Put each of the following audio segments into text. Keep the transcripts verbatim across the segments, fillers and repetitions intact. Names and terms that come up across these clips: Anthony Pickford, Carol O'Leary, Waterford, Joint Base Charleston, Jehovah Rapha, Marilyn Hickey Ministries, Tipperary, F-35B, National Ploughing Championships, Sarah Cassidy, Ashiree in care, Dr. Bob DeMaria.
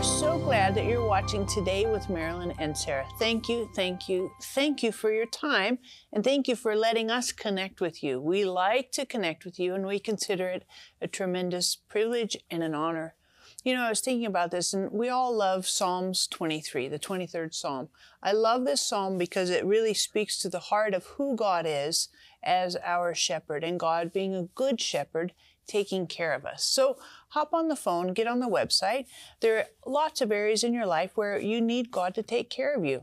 are so glad that you're watching Today with Marilyn and Sarah. Thank you, thank you, thank you for your time, and thank you for letting us connect with you. We like to connect with you, and we consider it a tremendous privilege and an honor. You know, I was thinking about this, and we all love Psalms twenty-three, the twenty-third Psalm. I love this Psalm because it really speaks to the heart of who God is as our shepherd, and God being a good shepherd taking care of us. So hop on the phone, get on the website. There are lots of areas in your life where you need God to take care of you.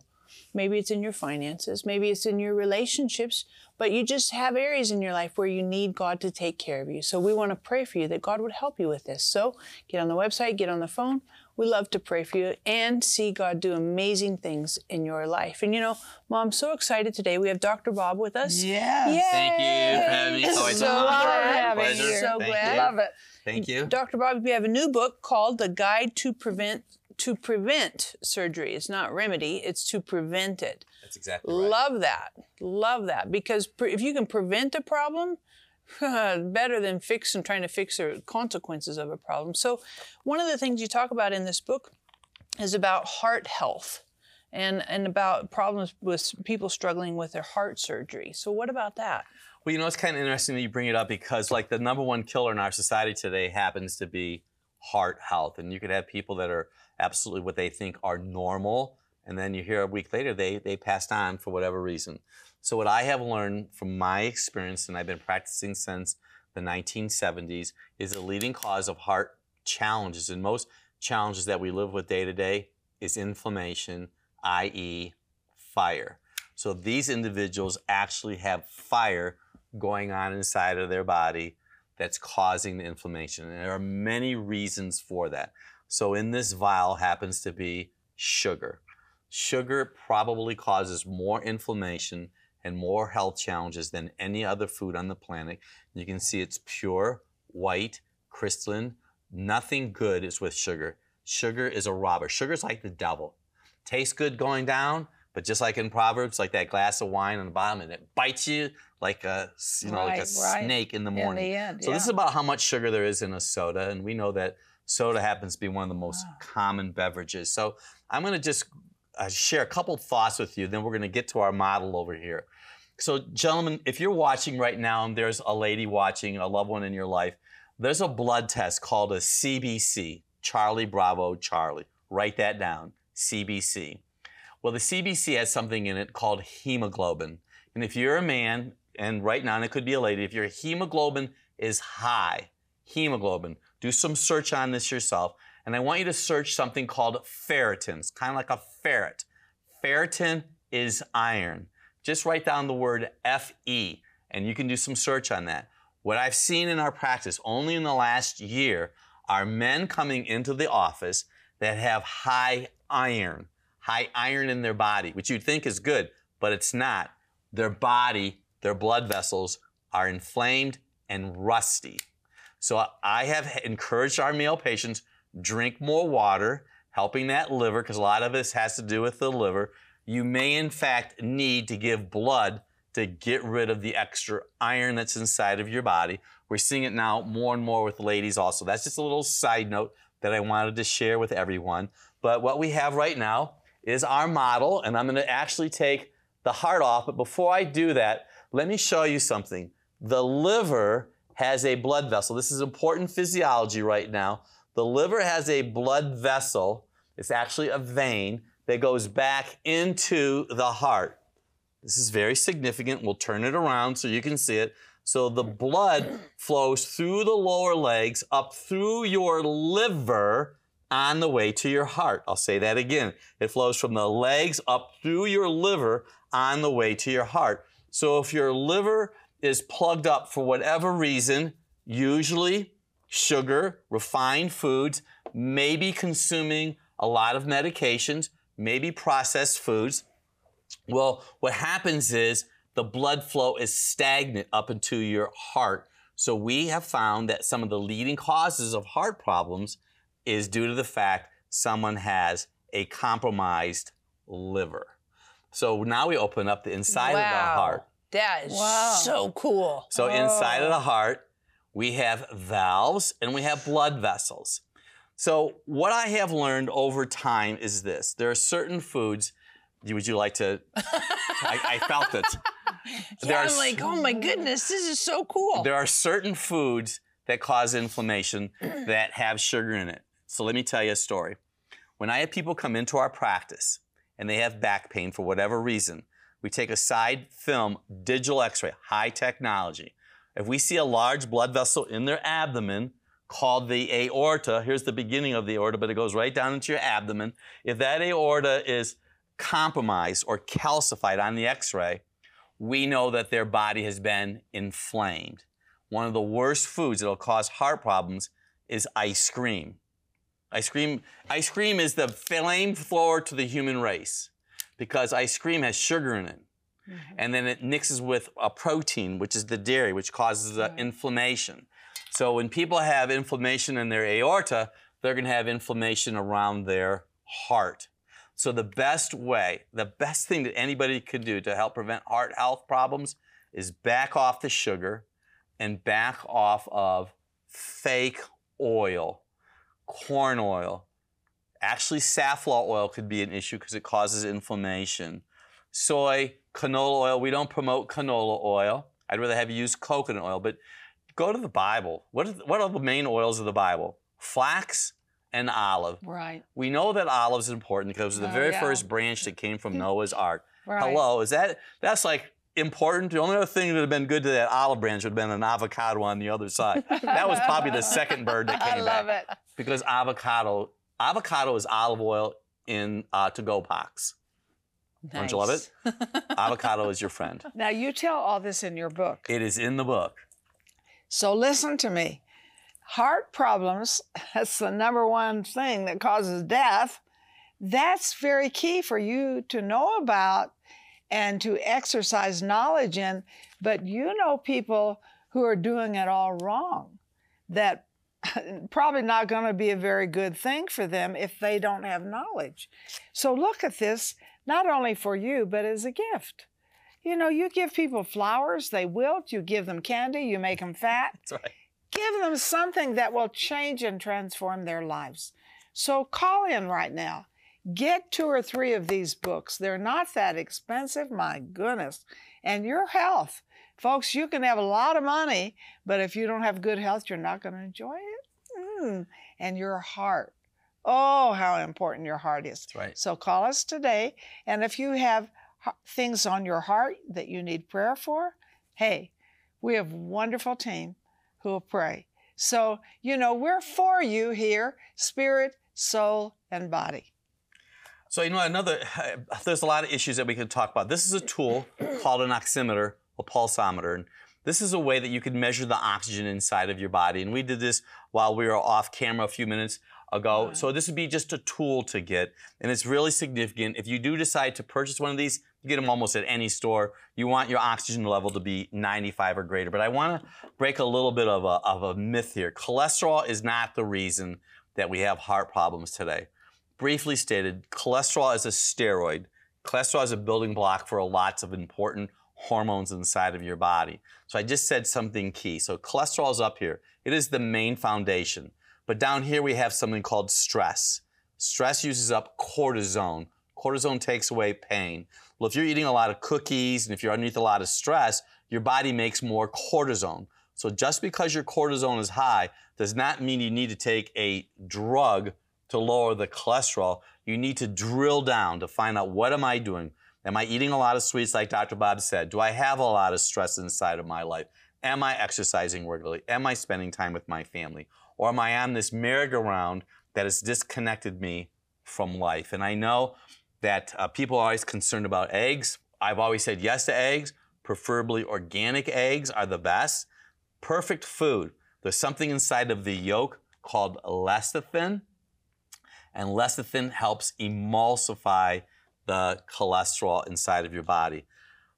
Maybe it's in your finances, maybe it's in your relationships, but you just have areas in your life where you need God to take care of you. So we want to pray for you that God would help you with this. So get on the website, get on the phone. We love to pray for you and see God do amazing things in your life. And you know, Mom, I'm so excited today. We have Doctor Bob with us. Yes. Yay. Thank you for having me. Always so glad. Pleasure. Pleasure. So Thank glad. You. Love it. Thank you. Doctor Bob, we have a new book called The Guide to Prevent To prevent surgery. It's not remedy, it's to prevent it. That's exactly right. Love that. Love that. Because pre if you can prevent a problem, better than fix and trying to fix the consequences of a problem. So one of the things you talk about in this book is about heart health and, and about problems with people struggling with their heart surgery. So what about that? Well, you know, it's kind of interesting that you bring it up because like the number one killer in our society today happens to be heart health. And you could have people that are absolutely what they think are normal, and then you hear a week later they they passed on for whatever reason. So what I have learned from my experience, and I've been practicing since the nineteen seventies, is the leading cause of heart challenges and most challenges that we live with day to day is inflammation, i e fire. So these individuals actually have fire going on inside of their body that's causing the inflammation. And there are many reasons for that. So in this vial happens to be sugar. Sugar probably causes more inflammation and more health challenges than any other food on the planet. You can see it's pure, white, crystalline. Nothing good is with sugar. Sugar is a robber. Sugar's like the devil. Tastes good going down, but just like in Proverbs, like that glass of wine on the bottom, and it bites you like a, you know, right, like a right. snake in the morning. In the end, so yeah. This is about how much sugar there is in a soda, and we know that soda happens to be one of the most wow. common beverages. So I'm going to just uh, share a couple thoughts with you, then we're going to get to our model over here. So gentlemen, if you're watching right now, and there's a lady watching, a loved one in your life, there's a blood test called a C B C, Charlie Bravo Charlie. Write that down, C B C. Well, the C B C has something in it called hemoglobin. And if you're a man, and right now, and it could be a lady, if your hemoglobin is high, hemoglobin, do some search on this yourself. And I want you to search something called ferritin. It's kind of like a ferret. Ferritin is iron. Just write down the word F E, and you can do some search on that. What I've seen in our practice, only in the last year, are men coming into the office that have high iron. High iron in their body, which you'd think is good, but it's not. Their body, their blood vessels are inflamed and rusty. So I have encouraged our male patients, drink more water, helping that liver, because a lot of this has to do with the liver. You may in fact need to give blood to get rid of the extra iron that's inside of your body. We're seeing it now more and more with ladies also. That's just a little side note that I wanted to share with everyone. But what we have right now is our model, and I'm going to actually take the heart off. But before I do that, let me show you something. The liver has a blood vessel. This is important physiology right now. The liver has a blood vessel. It's actually a vein that goes back into the heart. This is very significant. We'll turn it around so you can see it. So the blood flows through the lower legs, up through your liver, on the way to your heart. I'll say that again. It flows from the legs up through your liver on the way to your heart. So if your liver is plugged up for whatever reason, usually sugar, refined foods, maybe consuming a lot of medications, maybe processed foods. Well, what happens is the blood flow is stagnant up into your heart. So we have found that some of the leading causes of heart problems is due to the fact someone has a compromised liver. So now we open up the inside wow. of the heart. That is wow. so cool. So oh. inside of the heart, we have valves and we have blood vessels. So what I have learned over time is this. There are certain foods, would you like to, I, I felt it. Yeah, there I'm are, like, oh my goodness, this is so cool. There are certain foods that cause inflammation that have sugar in it. So let me tell you a story. When I have people come into our practice and they have back pain for whatever reason, we take a side film, digital x-ray, high technology. If we see a large blood vessel in their abdomen called the aorta, here's the beginning of the aorta, but it goes right down into your abdomen. If that aorta is compromised or calcified on the x-ray, we know that their body has been inflamed. One of the worst foods that'll cause heart problems is ice cream. Ice cream, ice cream is the flamethrower to the human race because ice cream has sugar in it. Mm-hmm. And then it mixes with a protein, which is the dairy, which causes uh, inflammation. So when people have inflammation in their aorta, they're gonna have inflammation around their heart. So the best way, the best thing that anybody could do to help prevent heart health problems is back off the sugar and back off of fake oil, corn oil. Actually, safflower oil could be an issue because it causes inflammation. Soy, canola oil, we don't promote canola oil. I'd rather have you use coconut oil, but go to the Bible. What are the, what are the main oils of the Bible? Flax and olive. Right. We know that olive is important because it was the oh, very yeah. first branch that came from Noah's Ark. Right. Hello, is that, that's like important? The only other thing that would have been good to that olive branch would have been an avocado on the other side. That was probably the second bird that came I love back. It. Because avocado, avocado is olive oil in uh, to-go box. Nice. Don't you love it? Avocado is your friend. Now, you tell all this in your book. It is in the book. So listen to me. Heart problems, that's the number one thing that causes death. That's very key for you to know about and to exercise knowledge in. But you know people who are doing it all wrong. That probably not going to be a very good thing for them if they don't have knowledge. So look at this, not only for you, but as a gift. You know, you give people flowers, they wilt, you give them candy, you make them fat. That's right. Give them something that will change and transform their lives. So call in right now. Get two or three of these books. They're not that expensive, my goodness. And your health. Folks, you can have a lot of money, but if you don't have good health, you're not going to enjoy it. Mm. And your heart. Oh, how important your heart is. That's right. So call us today. And if you have things on your heart that you need prayer for, hey, we have a wonderful team who will pray. So, you know, we're for you here, spirit, soul, and body. So, you know, another, there's a lot of issues that we could talk about. This is a tool called an oximeter, a pulsometer. And this is a way that you can measure the oxygen inside of your body. And we did this while we were off camera a few minutes ago. Right. So this would be just a tool to get. And it's really significant. If you do decide to purchase one of these, you get them almost at any store. You want your oxygen level to be ninety-five or greater. But I want to break a little bit of a, of a myth here. Cholesterol is not the reason that we have heart problems today. Briefly stated, cholesterol is a steroid. Cholesterol is a building block for lots of important hormones inside of your body. So I just said something key. So cholesterol is up here. It is the main foundation. But down here we have something called stress. Stress uses up cortisone. Cortisone takes away pain. Well, if you're eating a lot of cookies and if you're underneath a lot of stress, your body makes more cortisone. So just because your cortisone is high does not mean you need to take a drug to lower the cholesterol. You need to drill down to find out, what am I doing? Am I eating a lot of sweets like Doctor Bob said? Do I have a lot of stress inside of my life? Am I exercising regularly? Am I spending time with my family? Or am I on this merry-go-round that has disconnected me from life? And I know that uh, people are always concerned about eggs. I've always said yes to eggs. Preferably organic eggs are the best. Perfect food. There's something inside of the yolk called lecithin. And lecithin helps emulsify the cholesterol inside of your body.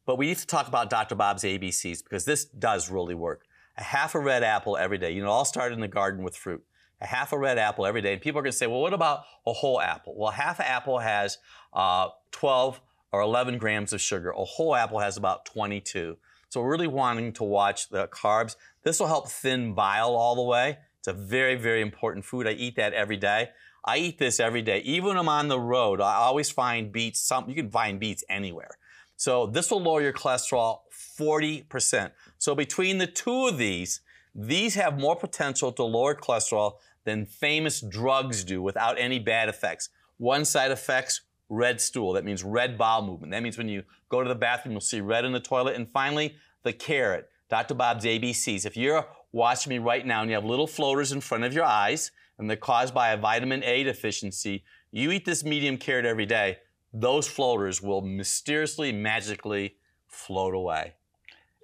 But we need to talk about Doctor Bob's A B Cs because this does really work. A half a red apple every day. You know, it all started in the garden with fruit. A half a red apple every day. And people are going to say, well, what about a whole apple? Well, half an apple has uh, twelve or eleven grams of sugar. A whole apple has about twenty-two. So we're really wanting to watch the carbs. This will help thin bile all the way. It's a very, very important food. I eat that every day. I eat this every day. Even when I'm on the road, I always find beets. Some, you can find beets anywhere. So this will lower your cholesterol forty percent. So between the two of these, these have more potential to lower cholesterol than famous drugs do without any bad effects. One side effects, red stool. That means red bowel movement. That means when you go to the bathroom, you'll see red in the toilet. And finally, the carrot, Doctor Bob's A B Cs. If you're watching me right now and you have little floaters in front of your eyes, and they're caused by a vitamin A deficiency, you eat this medium carrot every day, those floaters will mysteriously, magically float away.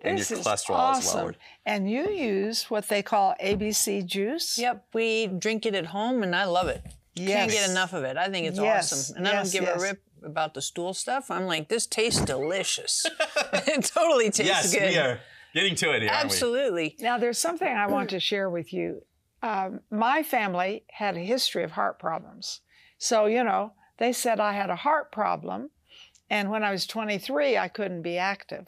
And this your cholesterol is, awesome. is lowered. And you use what they call A B C juice? Yep, we drink it at home and I love it. Yes. Can't get enough of it. I think it's yes. awesome. And yes, I don't give yes. a rip about the stool stuff. I'm like, this tastes delicious. It totally tastes yes, good. Yes, we are getting to it here, Absolutely. Aren't we? Now, there's something I want to share with you. Um, my family had a history of heart problems. So, you know, they said I had a heart problem. And when I was twenty-three, I couldn't be active.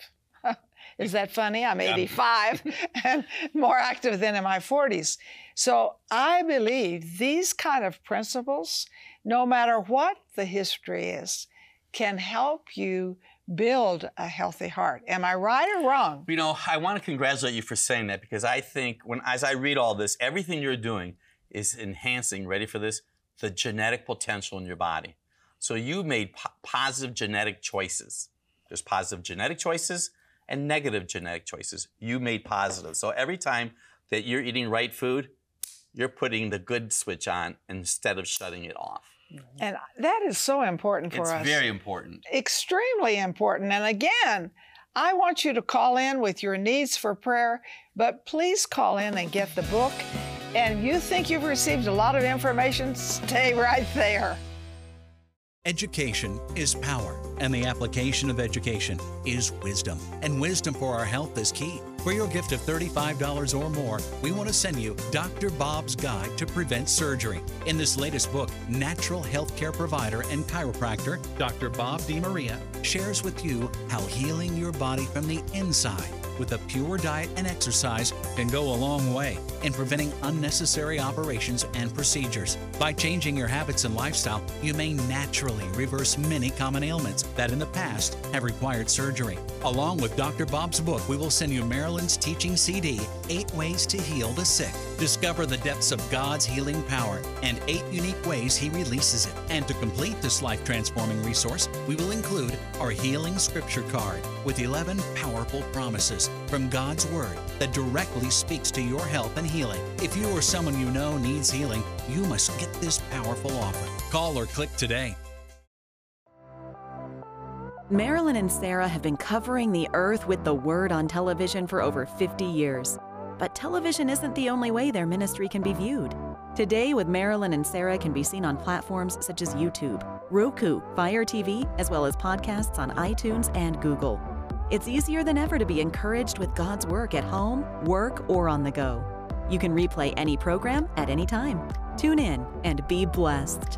Is that funny? I'm yeah. eighty-five and more active than in my forties. So I believe these kind of principles, no matter what the history is, can help you build a healthy heart. Am I right or wrong? You know, I want to congratulate you for saying that, because I think when, as I read all this, everything you're doing is enhancing, ready for this, the genetic potential in your body. So you made po- positive genetic choices. There's positive genetic choices and negative genetic choices. You made positive. So every time that you're eating right food, you're putting the good switch on instead of shutting it off. And that is so important for it's us. It's very important. Extremely important. And again, I want you to call in with your needs for prayer, but please call in and get the book. And you think you've received a lot of information, stay right there. Education is power, and the application of education is wisdom. And wisdom for our health is key. For your gift of thirty-five dollars or more, we want to send you Doctor Bob's Guide to Prevent Surgery. In this latest book, natural healthcare provider and chiropractor, Doctor Bob DeMaria, shares with you how healing your body from the inside with a pure diet and exercise can go a long way in preventing unnecessary operations and procedures. By changing your habits and lifestyle, you may naturally reverse many common ailments that in the past have required surgery. Along with Doctor Bob's book, we will send you Marilyn's teaching C D, Eight Ways to Heal the Sick. Discover the depths of God's healing power and eight unique ways He releases it. And to complete this life-transforming resource, we will include our Healing Scripture Card with eleven powerful promises from God's Word that directly speaks to your health and healing. If you or someone you know needs healing, you must get this powerful offer. Call or click today. Marilyn and Sarah have been covering the earth with the Word on television for over fifty years. But television isn't the only way their ministry can be viewed. Today with Marilyn and Sarah can be seen on platforms such as YouTube, Roku, Fire T V, as well as podcasts on iTunes and Google. It's easier than ever to be encouraged with God's work at home, work, or on the go. You can replay any program at any time. Tune in and be blessed.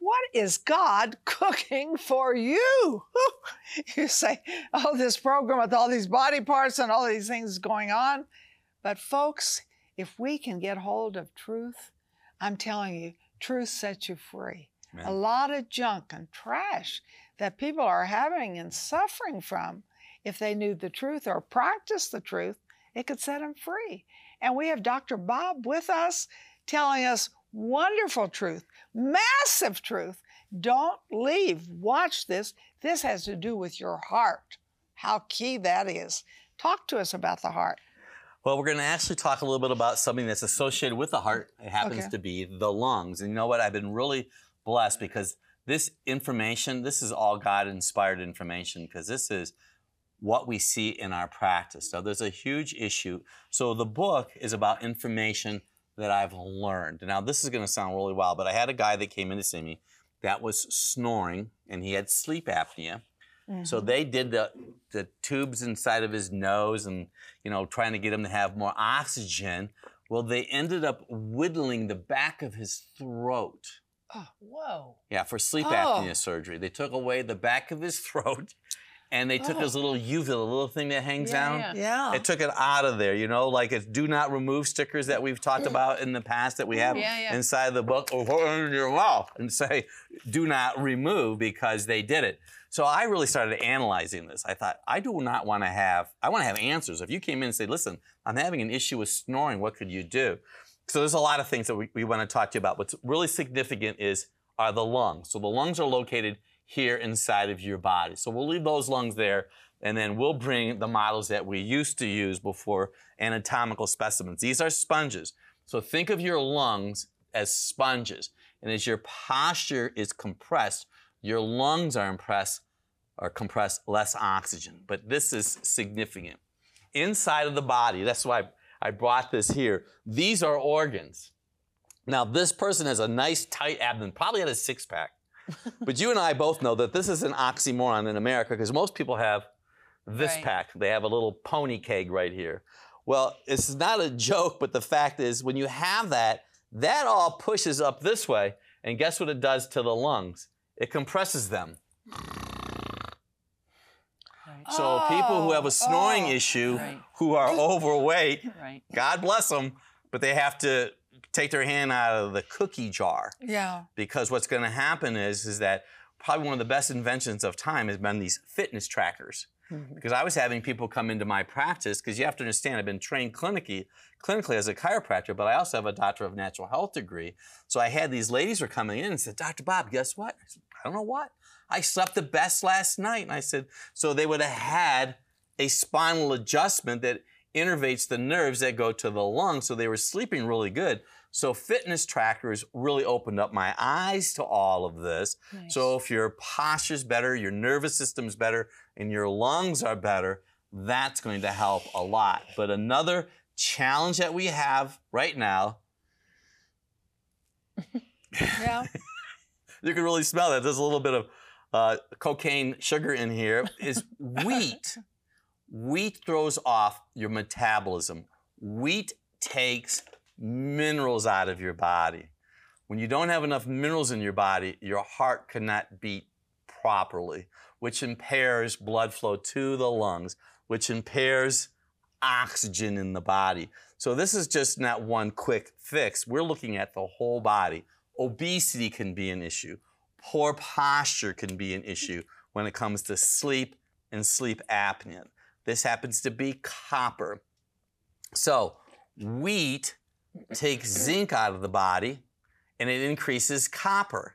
What is God cooking for you? You say, oh, this program with all these body parts and all these things going on. But folks, if we can get hold of truth, I'm telling you, truth sets you free. Amen. A lot of junk and trash that people are having and suffering from, if they knew the truth or practiced the truth, it could set them free. And we have Doctor Bob with us telling us wonderful truth, massive truth. Don't leave. Watch this. This has to do with your heart, how key that is. Talk to us about the heart. Well, we're going to actually talk a little bit about something that's associated with the heart. It happens okay. to be the lungs. And you know what? I've been really blessed because this information, this is all God-inspired information, because this is what we see in our practice. So there's a huge issue. So the book is about information that I've learned. Now, this is going to sound really wild, but I had a guy that came in to see me that was snoring, and he had sleep apnea. Mm-hmm. So they did the, the tubes inside of his nose and, you know, trying to get him to have more oxygen. Well, they ended up whittling the back of his throat. Oh, whoa. Yeah, for sleep oh. apnea surgery. They took away the back of his throat, and they took oh. his little uvula, the little thing that hangs yeah, down. Yeah. yeah. They took it out of there, you know, like it's do not remove stickers that we've talked about in the past that we have yeah, yeah. inside the book, or put it in your mouth and say, do not remove, because they did it. So I really started analyzing this. I thought, I do not want to have, I want to have answers. If you came in and said, listen, I'm having an issue with snoring, what could you do? So there's a lot of things that we, we want to talk to you about. What's really significant is, are the lungs. So the lungs are located here inside of your body. So we'll leave those lungs there, and then we'll bring the models that we used to use before, anatomical specimens. These are sponges. So think of your lungs as sponges. And as your posture is compressed, your lungs are compressed, or compressed, less oxygen. But this is significant. Inside of the body, that's why I brought this here. These are organs. Now, this person has a nice tight abdomen, probably had a six pack. But you and I both know that this is an oxymoron in America, because most people have this right. pack. They have a little pony keg right here. Well, it's not a joke, but the fact is, when you have that, that all pushes up this way. And guess what it does to the lungs? It compresses them. Right. So oh, people who have a snoring oh, issue, right. who are overweight, right. God bless them, but they have to take their hand out of the cookie jar. Yeah. Because what's going to happen is, is that probably one of the best inventions of time has been these fitness trackers. Mm-hmm. Because I was having people come into my practice, because you have to understand, I've been trained clinically, clinically as a chiropractor, but I also have a doctor of natural health degree. So I had these ladies were coming in and said, Doctor Bob, guess what? I said, I don't know what. I slept the best last night. And I said, so they would have had a spinal adjustment that innervates the nerves that go to the lungs. So they were sleeping really good. So fitness trackers really opened up my eyes to all of this. Nice. So if your posture's better, your nervous system's better, and your lungs are better, that's going to help a lot. But another challenge that we have right now. Yeah. You can really smell that. There's a little bit of uh, cocaine sugar in here. Is wheat. Wheat throws off your metabolism. Wheat takes minerals out of your body. When you don't have enough minerals in your body, your heart cannot beat properly, which impairs blood flow to the lungs, which impairs oxygen in the body. So this is just not one quick fix. We're looking at the whole body. Obesity can be an issue. Poor posture can be an issue when it comes to sleep and sleep apnea. This happens to be copper. So wheat takes zinc out of the body, and it increases copper.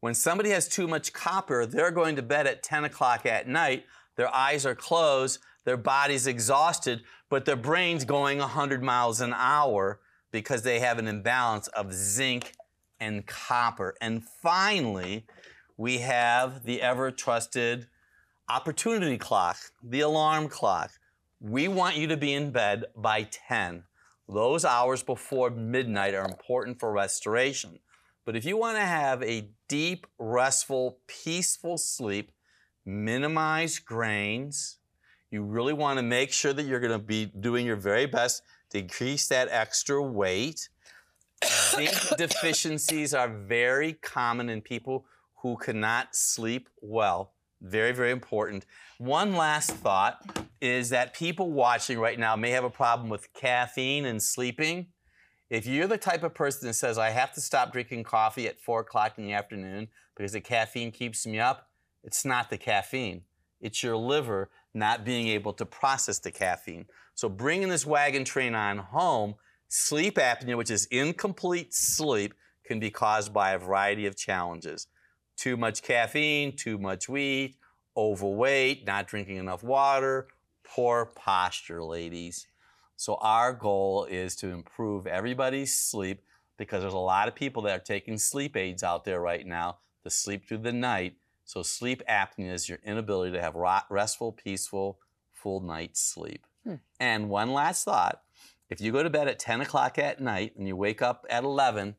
When somebody has too much copper, they're going to bed at ten o'clock at night. Their eyes are closed, their body's exhausted, but their brain's going one hundred miles an hour because they have an imbalance of zinc and copper. And finally, we have the ever-trusted opportunity clock, the alarm clock. We want you to be in bed by ten. Those hours before midnight are important for restoration. But if you want to have a deep, restful, peaceful sleep, minimize grains. You really want to make sure that you're going to be doing your very best to decrease that extra weight. Zinc deficiencies are very common in people who cannot sleep well. Very, very important. One last thought is that people watching right now may have a problem with caffeine and sleeping. If you're the type of person that says, I have to stop drinking coffee at four o'clock in the afternoon because the caffeine keeps me up, it's not the caffeine. It's your liver not being able to process the caffeine. So bringing this wagon train on home, sleep apnea, which is incomplete sleep, can be caused by a variety of challenges. Too much caffeine, too much wheat, overweight, not drinking enough water, poor posture, ladies. So our goal is to improve everybody's sleep, because there's a lot of people that are taking sleep aids out there right now to sleep through the night. So sleep apnea is your inability to have restful, peaceful, full night's sleep. Hmm. And one last thought, if you go to bed at ten o'clock at night and you wake up at eleven,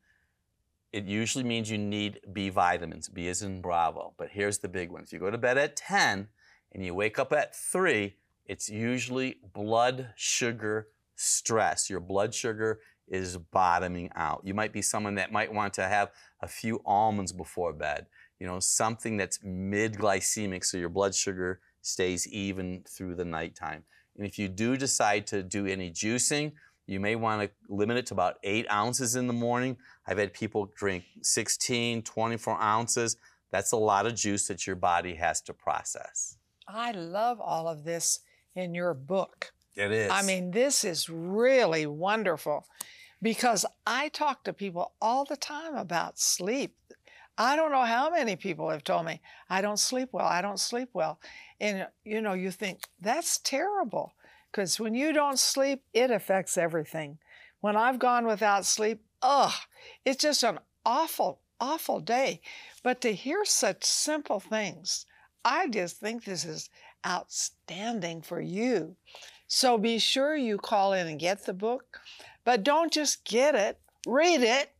it usually means you need B vitamins, B as in Bravo. But here's the big one. If you go to bed at ten and you wake up at three, it's usually blood sugar stress. Your blood sugar is bottoming out. You might be someone that might want to have a few almonds before bed, you know, something that's mid-glycemic so your blood sugar stays even through the nighttime. And if you do decide to do any juicing, you may want to limit it to about eight ounces in the morning. I've had people drink sixteen, twenty-four ounces. That's a lot of juice that your body has to process. I love all of this in your book. It is. I mean, this is really wonderful because I talk to people all the time about sleep. I don't know how many people have told me, I don't sleep well, I don't sleep well. And, you know, you think, that's terrible. Because when you don't sleep, it affects everything. When I've gone without sleep, ugh, it's just an awful, awful day. But to hear such simple things, I just think this is outstanding for you. So be sure you call in and get the book. But don't just get it, read it,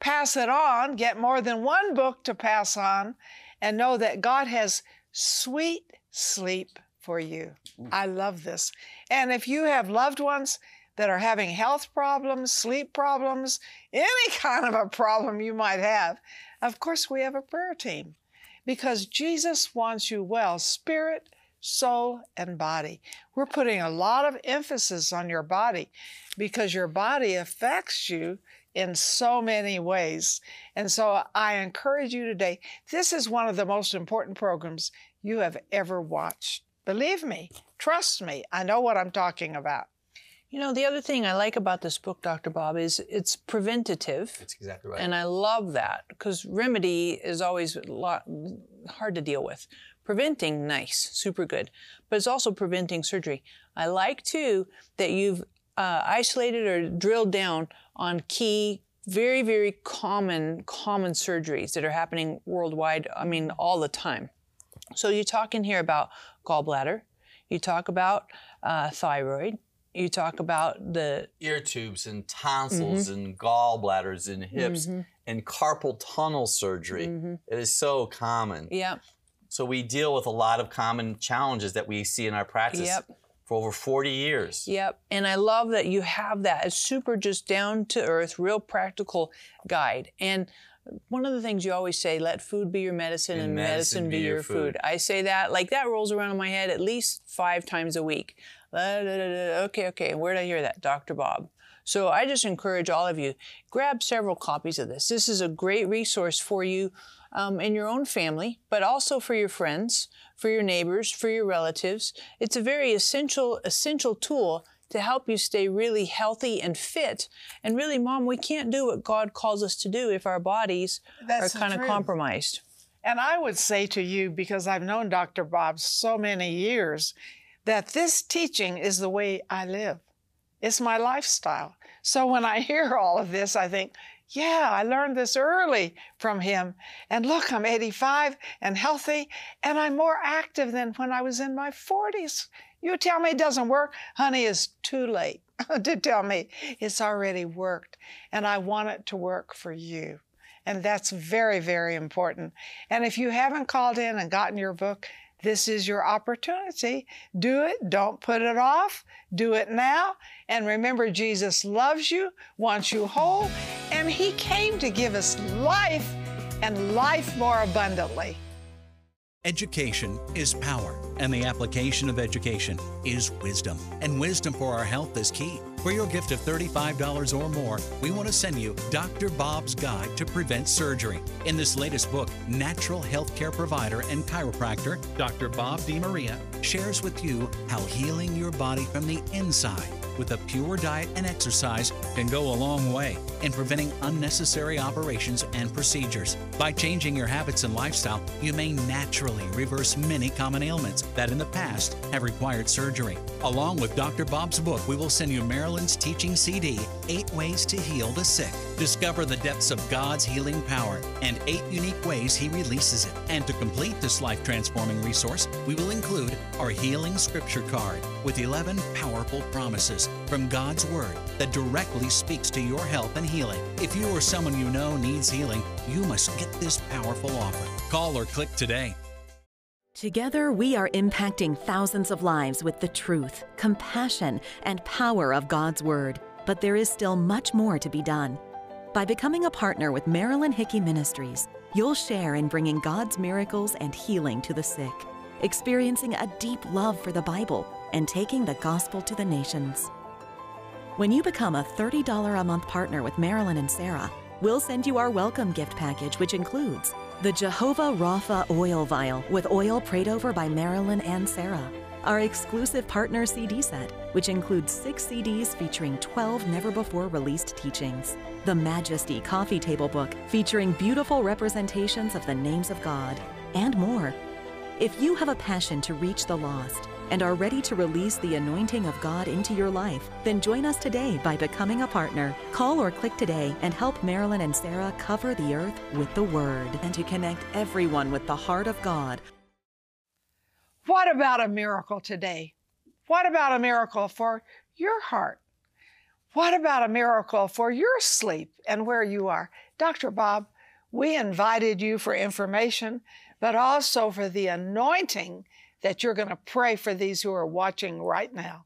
pass it on, get more than one book to pass on, and know that God has sweet sleep for you. I love this. And if you have loved ones that are having health problems, sleep problems, any kind of a problem you might have, of course we have a prayer team because Jesus wants you well, spirit, soul, and body. We're putting a lot of emphasis on your body because your body affects you in so many ways. And so I encourage you today, this is one of the most important programs you have ever watched. Believe me, trust me, I know what I'm talking about. You know, the other thing I like about this book, Doctor Bob, is it's preventative. That's exactly right. And I love that because remedy is always a lot hard to deal with. Preventing, nice, super good. But it's also preventing surgery. I like, too, that you've uh, isolated or drilled down on key, very, very common, common surgeries that are happening worldwide, I mean, all the time. So you talk in here about gallbladder, you talk about uh, thyroid, you talk about the ear tubes and tonsils mm-hmm. and gallbladders and hips mm-hmm. and carpal tunnel surgery. Mm-hmm. It is so common. Yeah. So we deal with a lot of common challenges that we see in our practice yep. for over forty years. Yep. And I love that you have that. It's super just down to earth, real practical guide. And one of the things you always say, let food be your medicine and, and medicine, medicine be, be your food. food. I say that, like that rolls around in my head at least five times a week. La, da, da, da, okay, okay, where did I hear that? Doctor Bob. So I just encourage all of you, grab several copies of this. This is a great resource for you um, in your own family, but also for your friends, for your neighbors, for your relatives. It's a very essential, essential tool to help you stay really healthy and fit. And really, Mom, we can't do what God calls us to do if our bodies That's are kind of compromised. And I would say to you, because I've known Doctor Bob so many years, that this teaching is the way I live. It's my lifestyle. So when I hear all of this, I think, yeah, I learned this early from him. And look, I'm eighty-five and healthy, and I'm more active than when I was in my forties. You tell me it doesn't work, honey, it's too late to tell me it's already worked. And I want it to work for you. And that's very, very important. And if you haven't called in and gotten your book, this is your opportunity. Do it. Don't put it off. Do it now. And remember, Jesus loves you, wants you whole, and he came to give us life and life more abundantly. Education is power, and the application of education is wisdom. And wisdom for our health is key. For your gift of thirty-five dollars or more, we want to send you Doctor Bob's Guide to Prevent Surgery. In this latest book, natural healthcare provider and chiropractor, Doctor Bob DeMaria, shares with you how healing your body from the inside with a pure diet and exercise can go a long way in preventing unnecessary operations and procedures. By changing your habits and lifestyle, you may naturally reverse many common ailments that in the past have required surgery. Along with Doctor Bob's book, we will send you Marilyn's teaching C D, Eight Ways to Heal the Sick. Discover the depths of God's healing power and eight unique ways He releases it. And to complete this life-transforming resource, we will include our Healing Scripture Card with eleven powerful promises from God's Word that directly speaks to your health and healing. If you or someone you know needs healing, you must get this powerful offer. Call or click today. Together, we are impacting thousands of lives with the truth, compassion, and power of God's Word. But there is still much more to be done. By becoming a partner with Marilyn Hickey Ministries, you'll share in bringing God's miracles and healing to the sick, experiencing a deep love for the Bible, and taking the gospel to the nations. When you become a thirty dollars a month partner with Marilyn and Sarah, we'll send you our welcome gift package, which includes the Jehovah Rapha oil vial with oil prayed over by Marilyn and Sarah, our exclusive partner C D set, which includes six C Ds featuring twelve never-before-released teachings, the Majesty Coffee Table Book featuring beautiful representations of the names of God, and more. If you have a passion to reach the lost and are ready to release the anointing of God into your life, then join us today by becoming a partner. Call or click today and help Marilyn and Sarah cover the earth with the Word and to connect everyone with the heart of God. What about a miracle today? What about a miracle for your heart? What about a miracle for your sleep and where you are? Doctor Bob, we invited you for information, but also for the anointing that you're going to pray for these who are watching right now.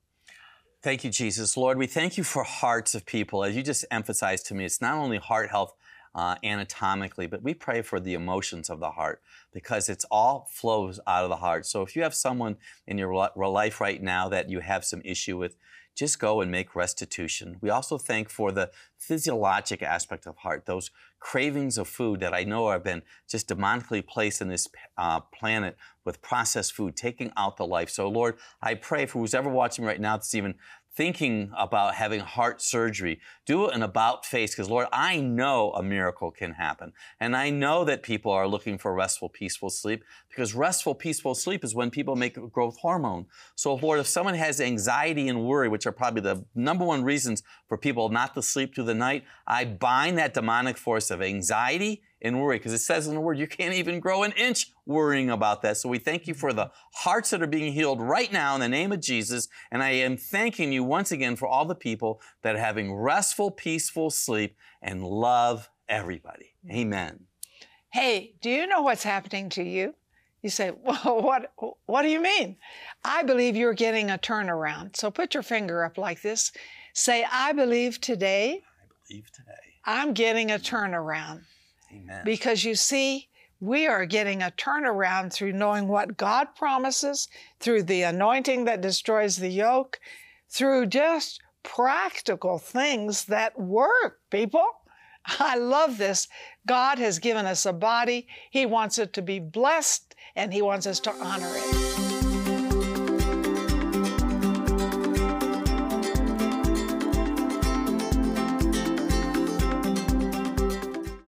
Thank you, Jesus. Lord, we thank you for hearts of people. As you just emphasized to me, it's not only heart health, Uh, anatomically, but we pray for the emotions of the heart because it's all flows out of the heart. So if you have someone in your life right now that you have some issue with, just go and make restitution. We also thank for the physiologic aspect of heart, those cravings of food that I know have been just demonically placed in this uh, planet with processed food, taking out the life. So Lord, I pray for who's ever watching right now that's even thinking about having heart surgery, do an about face, because Lord, I know a miracle can happen. And I know that people are looking for restful, peaceful sleep, because restful, peaceful sleep is when people make growth hormone. So Lord, if someone has anxiety and worry, which are probably the number one reasons for people not to sleep through the night, I bind that demonic force of anxiety and worry, because it says in the Word, you can't even grow an inch worrying about that. So we thank you for the hearts that are being healed right now in the name of Jesus. And I am thanking you once again for all the people that are having restful, peaceful sleep and love everybody. Amen. Hey, do you know what's happening to you? You say, well, what, what do you mean? I believe you're getting a turnaround. So put your finger up like this. Say, I believe today. I believe today. I'm getting a turnaround. Amen. Because you see, we are getting a turnaround through knowing what God promises, through the anointing that destroys the yoke, through just practical things that work, people. I love this. God has given us a body. He wants it to be blessed, and He wants us to honor it.